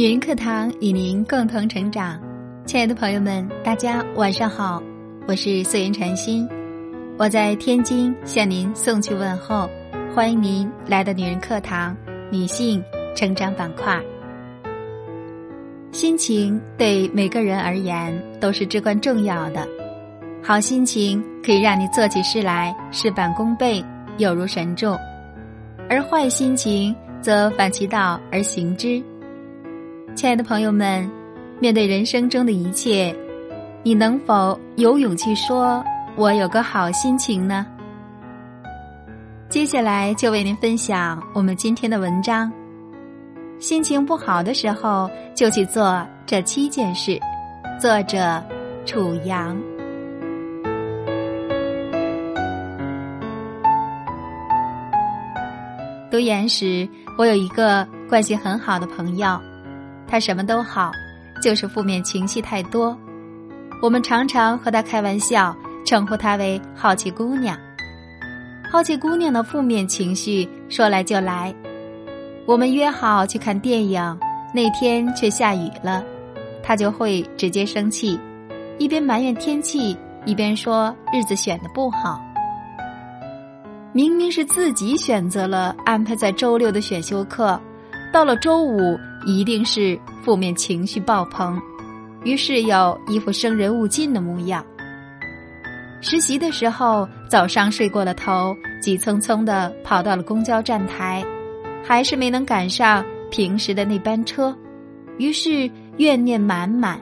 女人课堂与您共同成长。亲爱的朋友们，大家晚上好，我是素颜禅心，我在天津向您送去问候，欢迎您来到女人课堂女性成长板块。心情对每个人而言都是至关重要的，好心情可以让你做起事来事半功倍，有如神助，而坏心情则反其道而行之。亲爱的朋友们，面对人生中的一切，你能否有勇气说我有个好心情呢？接下来就为您分享我们今天的文章，心情不好的时候就去做这7件事，作者楚阳。读研时，我有一个关系很好的朋友，他什么都好，就是负面情绪太多。我们常常和他开玩笑，称呼他为好奇姑娘。好奇姑娘的负面情绪说来就来，我们约好去看电影，那天却下雨了，他就会直接生气，一边埋怨天气，一边说日子选得不好。明明是自己选择了安排在周六的选修课，到了周五一定是负面情绪爆棚，于是有一副生人勿近的模样。实习的时候，早上睡过了头，急匆匆地跑到了公交站台，还是没能赶上平时的那班车，于是怨念满满，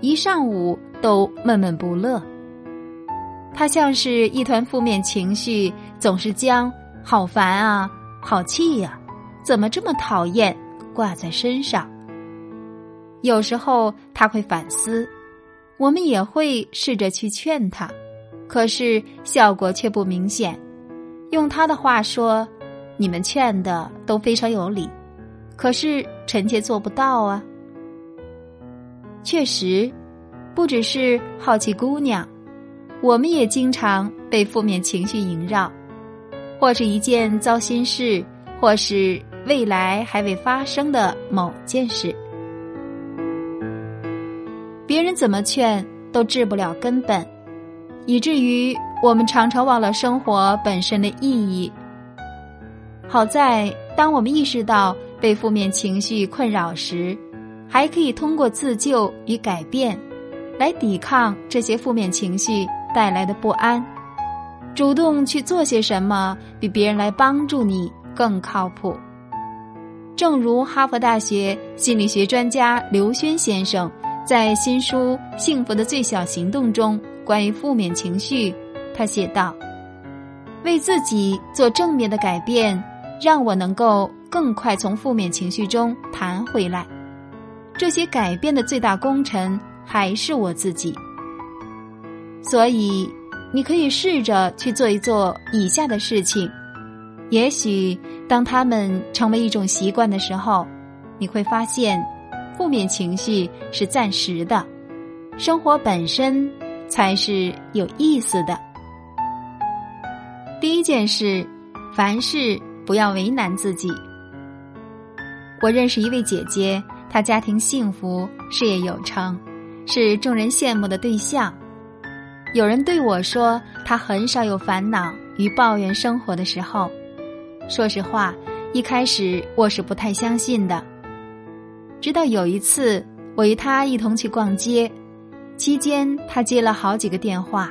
一上午都闷闷不乐。他像是一团负面情绪，总是将好烦啊，好气啊，怎么这么讨厌挂在身上。有时候他会反思，我们也会试着去劝他，可是效果却不明显。用他的话说，你们劝的都非常有理，可是臣妾做不到啊。确实，不只是好奇姑娘，我们也经常被负面情绪萦绕，或是一件糟心事，或是未来还未发生的某件事。别人怎么劝都治不了根本，以至于我们常常忘了生活本身的意义。好在当我们意识到被负面情绪困扰时，还可以通过自救与改变来抵抗这些负面情绪带来的不安。主动去做些什么比别人来帮助你更靠谱。正如哈佛大学心理学专家刘轩先生在新书《幸福的最小行动》中关于负面情绪，他写道，为自己做正面的改变，让我能够更快从负面情绪中弹回来。这些改变的最大功臣还是我自己。所以你可以试着去做一做以下的事情，也许当它们成为一种习惯的时候，你会发现负面情绪是暂时的，生活本身才是有意思的。第一件事，凡事不要为难自己。我认识一位姐姐，她家庭幸福，事业有成，是众人羡慕的对象。有人对我说，她很少有烦恼与抱怨生活的时候。说实话，一开始我是不太相信的，直到有一次我与她一同去逛街，期间她接了好几个电话，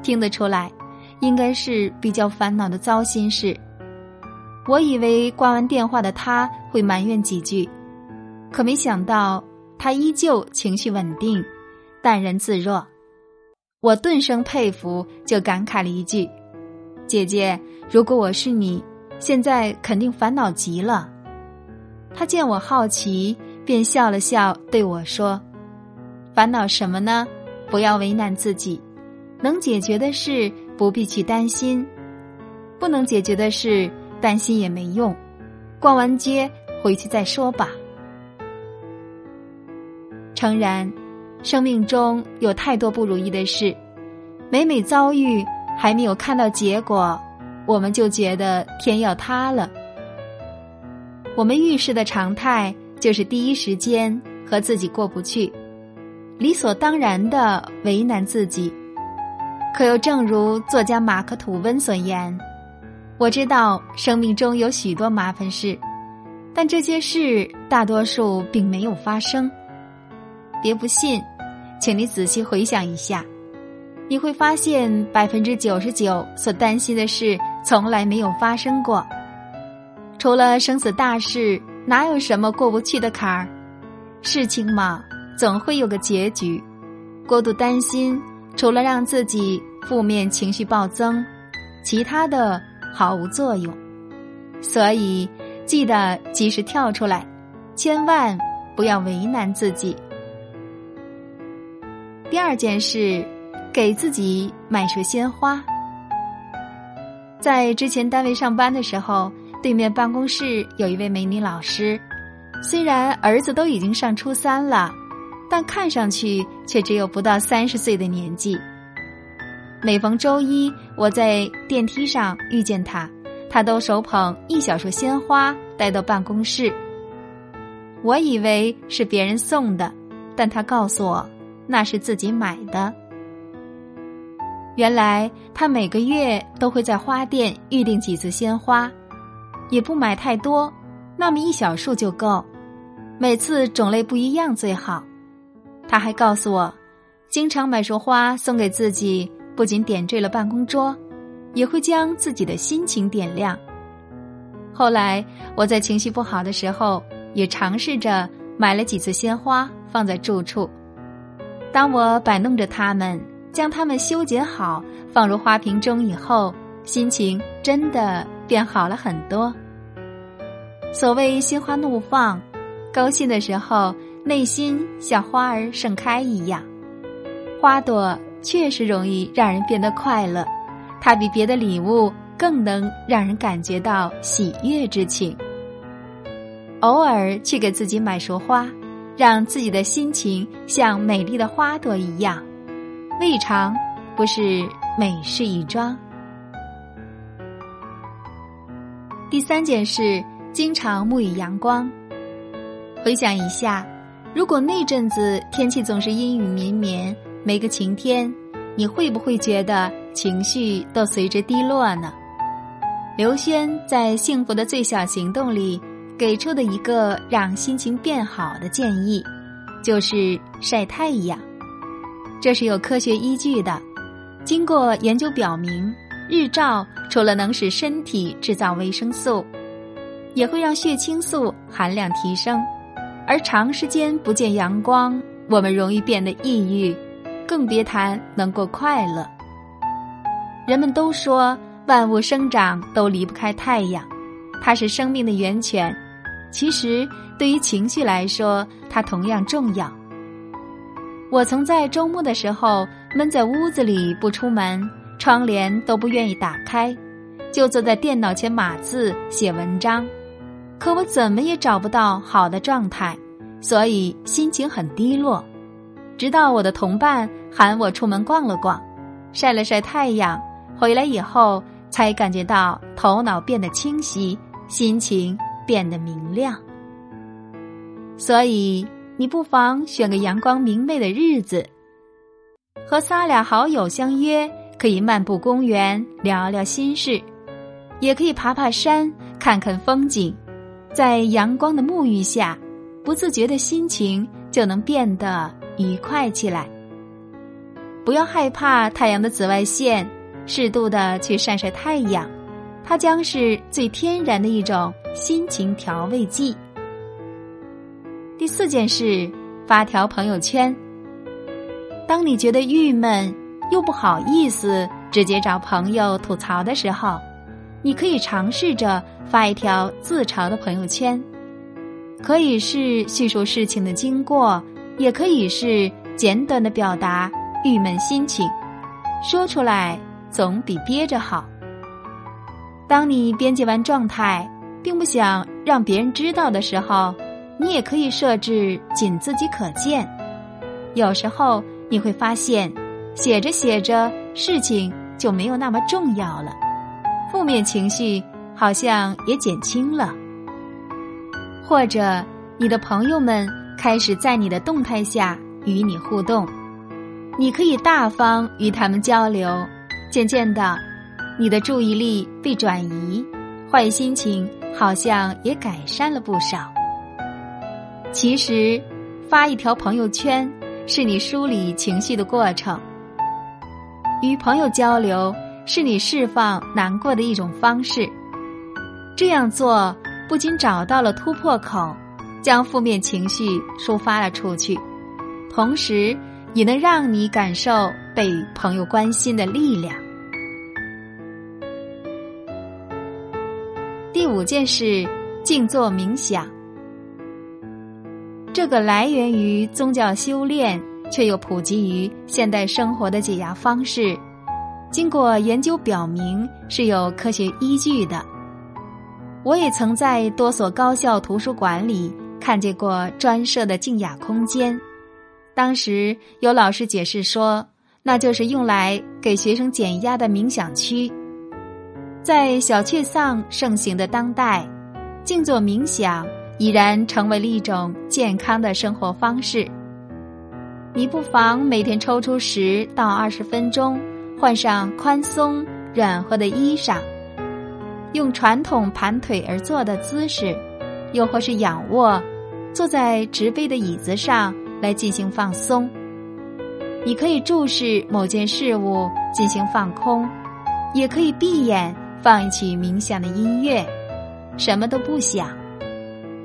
听得出来应该是比较烦恼的糟心事。我以为挂完电话的她会埋怨几句，可没想到他依旧情绪稳定，淡然自若。我顿生佩服，就感慨了一句，姐姐，如果我是你，现在肯定烦恼极了。他见我好奇，便笑了笑对我说，烦恼什么呢？不要为难自己，能解决的事不必去担心，不能解决的事担心也没用，逛完街回去再说吧。诚然，生命中有太多不如意的事，每每遭遇还没有看到结果，我们就觉得天要塌了。我们遇事的常态就是第一时间和自己过不去，理所当然地为难自己。可又正如作家马克·吐温所言，我知道生命中有许多麻烦事，但这些事大多数并没有发生。别不信，请你仔细回想一下，你会发现 99% 所担心的事从来没有发生过。除了生死大事，哪有什么过不去的坎儿？事情嘛，总会有个结局。过度担心，除了让自己负面情绪暴增，其他的毫无作用。所以记得及时跳出来，千万不要为难自己。第二件事，给自己买束鲜花。在之前单位上班的时候，对面办公室有一位美女老师，虽然儿子都已经上初三了，但看上去却只有不到30岁的年纪。每逢周一，我在电梯上遇见她，她都手捧一小束鲜花带到办公室。我以为是别人送的，但她告诉我那是自己买的。原来她每个月都会在花店预定几次鲜花，也不买太多，那么一小束就够，每次种类不一样最好。她还告诉我，经常买束花送给自己，不仅点缀了办公桌，也会将自己的心情点亮。后来我在情绪不好的时候，也尝试着买了几次鲜花放在住处。当我摆弄着它们，将它们修剪好放入花瓶中以后，心情真的变好了很多。所谓心花怒放，高兴的时候内心像花儿盛开一样。花朵确实容易让人变得快乐，它比别的礼物更能让人感觉到喜悦之情。偶尔去给自己买束花，让自己的心情像美丽的花朵一样，未尝不是美事一桩。第三件事，经常沐浴阳光。回想一下，如果那阵子天气总是阴雨绵绵，没个晴天，你会不会觉得情绪都随之低落呢？刘轩在《幸福的最小行动》里给出的一个让心情变好的建议，就是晒太阳。这是有科学依据的，经过研究表明，日照除了能使身体制造维生素，也会让血清素含量提升，而长时间不见阳光，我们容易变得抑郁，更别谈能够快乐。人们都说万物生长都离不开太阳，它是生命的源泉，其实对于情绪来说，它同样重要。我曾在周末的时候闷在屋子里不出门，窗帘都不愿意打开，就坐在电脑前码字写文章，可我怎么也找不到好的状态，所以心情很低落。直到我的同伴喊我出门逛了逛，晒了晒太阳，回来以后才感觉到头脑变得清晰，心情变得明亮。所以你不妨选个阳光明媚的日子，和3-4好友相约，可以漫步公园聊聊心事，也可以爬爬山看看风景，在阳光的沐浴下，不自觉的心情就能变得愉快起来。不要害怕太阳的紫外线，适度的去晒晒太阳，它将是最天然的一种心情调味剂。第4件事，发条朋友圈。当你觉得郁闷又不好意思直接找朋友吐槽的时候，你可以尝试着发一条自嘲的朋友圈，可以是叙述事情的经过，也可以是简短的表达郁闷心情，说出来总比憋着好。当你编辑完状态并不想让别人知道的时候，你也可以设置仅自己可见。有时候你会发现，写着写着事情就没有那么重要了，负面情绪好像也减轻了。或者你的朋友们开始在你的动态下与你互动，你可以大方与他们交流。渐渐的，你的注意力被转移，坏心情好像也改善了不少。其实，发一条朋友圈是你梳理情绪的过程，与朋友交流是你释放难过的一种方式。这样做不仅找到了突破口，将负面情绪抒发了出去，同时也能让你感受被朋友关心的力量。5件是静坐冥想。这个来源于宗教修炼却又普及于现代生活的解压方式，经过研究表明是有科学依据的。我也曾在多所高校图书馆里看见过专设的静雅空间，当时有老师解释说，那就是用来给学生减压的冥想区。在小确丧盛行的当代，静坐冥想已然成为了一种健康的生活方式。你不妨每天抽出10到20分钟，换上宽松软和的衣裳，用传统盘腿而坐的姿势，又或是仰卧坐在直背的椅子上来进行放松。你可以注视某件事物进行放空，也可以闭眼放一曲冥想的音乐，什么都不想，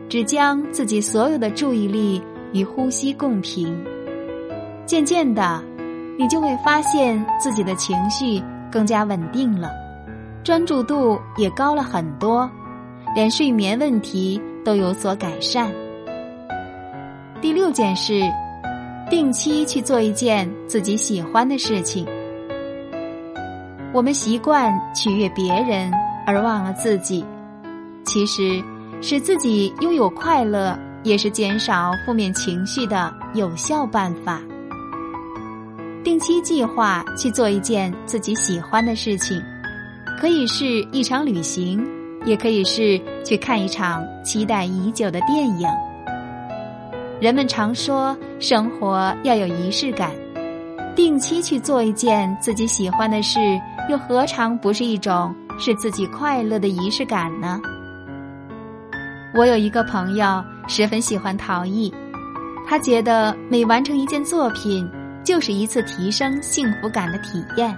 只将自己所有的注意力与呼吸共频。渐渐的，你就会发现自己的情绪更加稳定了，专注度也高了很多，连睡眠问题都有所改善。6件是定期去做一件自己喜欢的事情。我们习惯取悦别人而忘了自己，其实使自己拥有快乐也是减少负面情绪的有效办法。定期计划去做一件自己喜欢的事情，可以是一场旅行，也可以是去看一场期待已久的电影。人们常说生活要有仪式感，定期去做一件自己喜欢的事，又何尝不是一种使自己快乐的仪式感呢？我有一个朋友十分喜欢陶艺，他觉得每完成一件作品就是一次提升幸福感的体验，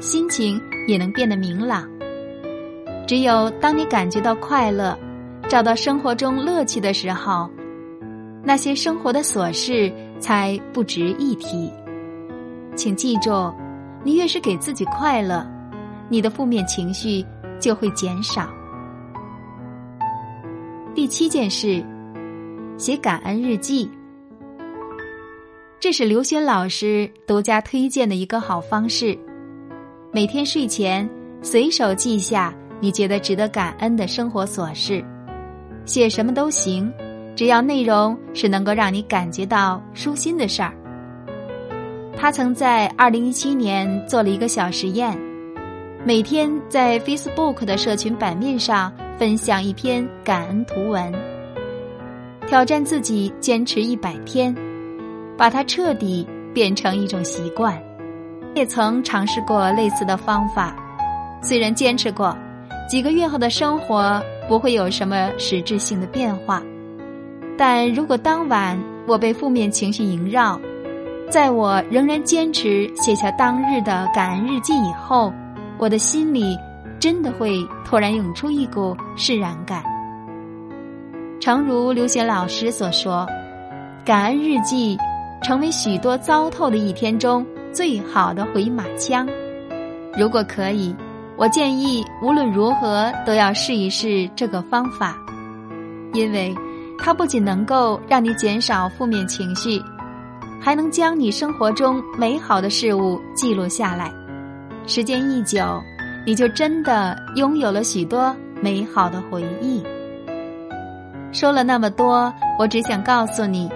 心情也能变得明朗。只有当你感觉到快乐，找到生活中乐趣的时候，那些生活的琐事才不值一提。请记住，你越是给自己快乐，你的负面情绪就会减少。7件是写感恩日记。这是刘轩老师独家推荐的一个好方式，每天睡前随手记下你觉得值得感恩的生活琐事，写什么都行，只要内容是能够让你感觉到舒心的事儿。他曾在2017年做了一个小实验，每天在 Facebook 的社群版面上分享一篇感恩图文，挑战自己坚持100天，把它彻底变成一种习惯。也曾尝试过类似的方法，虽然坚持过，几个月后的生活不会有什么实质性的变化，但如果当晚我被负面情绪萦绕，在我仍然坚持写下当日的感恩日记以后，我的心里真的会突然涌出一股释然感。诚如刘雪老师所说，感恩日记成为许多糟透的一天中最好的回马枪。如果可以，我建议无论如何都要试一试这个方法，因为它不仅能够让你减少负面情绪，还能将你生活中美好的事物记录下来，时间一久，你就真的拥有了许多美好的回忆。说了那么多，我只想告诉你，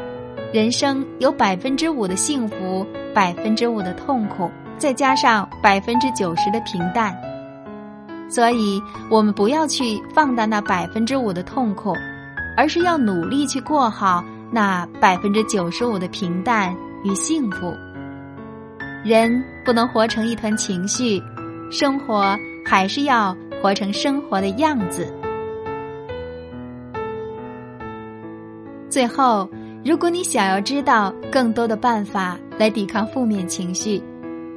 人生有5%的幸福，5%的痛苦，再加上90%的平淡。所以，我们不要去放大那5%的痛苦，而是要努力去过好那95%的平淡与幸福。人不能活成一团情绪，生活还是要活成生活的样子。最后，如果你想要知道更多的办法来抵抗负面情绪，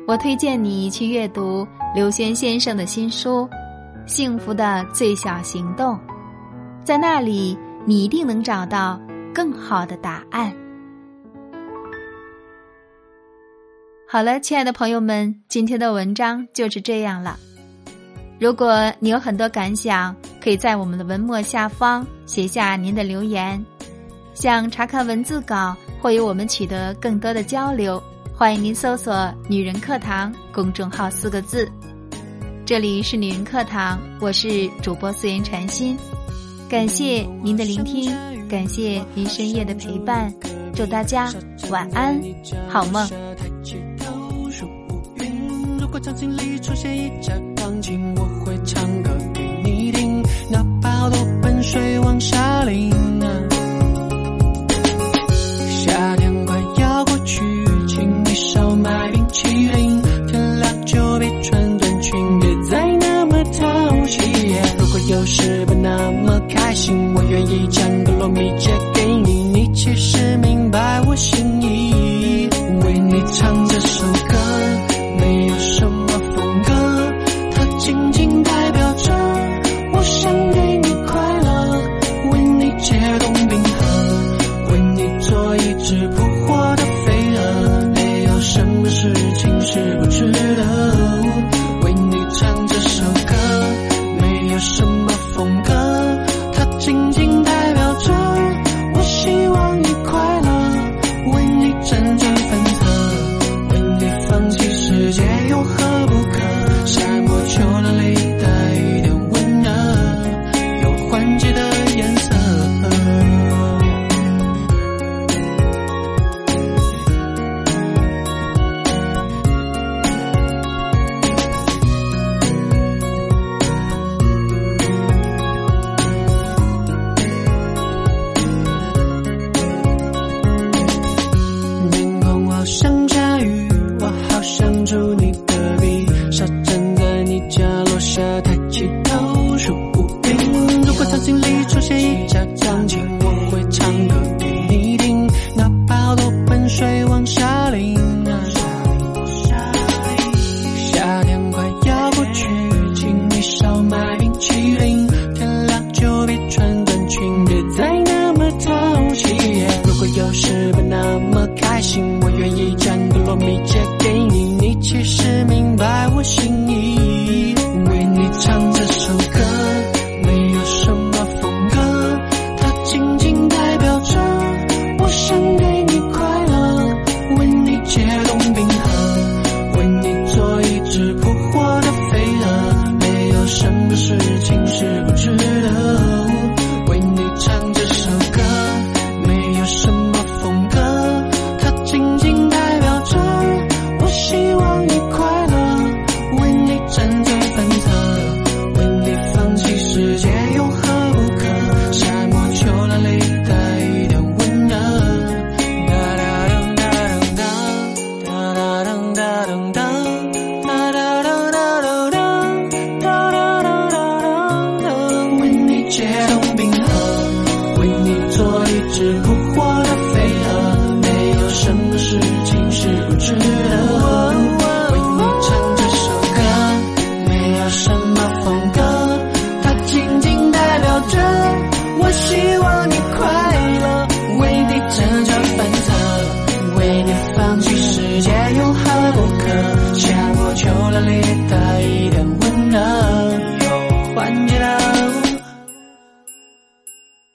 我推荐你去阅读刘轩先生的新书《幸福的最小行动》，在那里你一定能找到更好的答案。好了，亲爱的朋友们，今天的文章就是这样了。如果你有很多感想，可以在我们的文末下方写下您的留言。想查看文字稿或与我们取得更多的交流，欢迎您搜索女人课堂公众号4个字。这里是女人课堂，我是主播素颜禅心，感谢您的聆听，感谢您深夜的陪伴，祝大家晚安，好梦。如果场景里出现一架钢琴，我会唱歌给你听，哪怕好多盆水往下淋啊。夏天快要过去，请你少买冰淇淋，天亮就别穿短裙，别再那么淘气。如果有时不那么开心，我愿意将格罗米借给你，你其实明白我心意。为你唱这首歌，没有什么风格，它仅仅代表着我想给你快乐。为你解冻冰河，为你做一只扑火的飞蛾，没有什么事情是不值得。为你唱这首歌，没有什么风格，它仅仅代表着我希望你快乐。为你辗转反侧，为你放弃世界又何不可？夏末秋凉里带一点温热，有换季的颜色。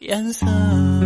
颜色。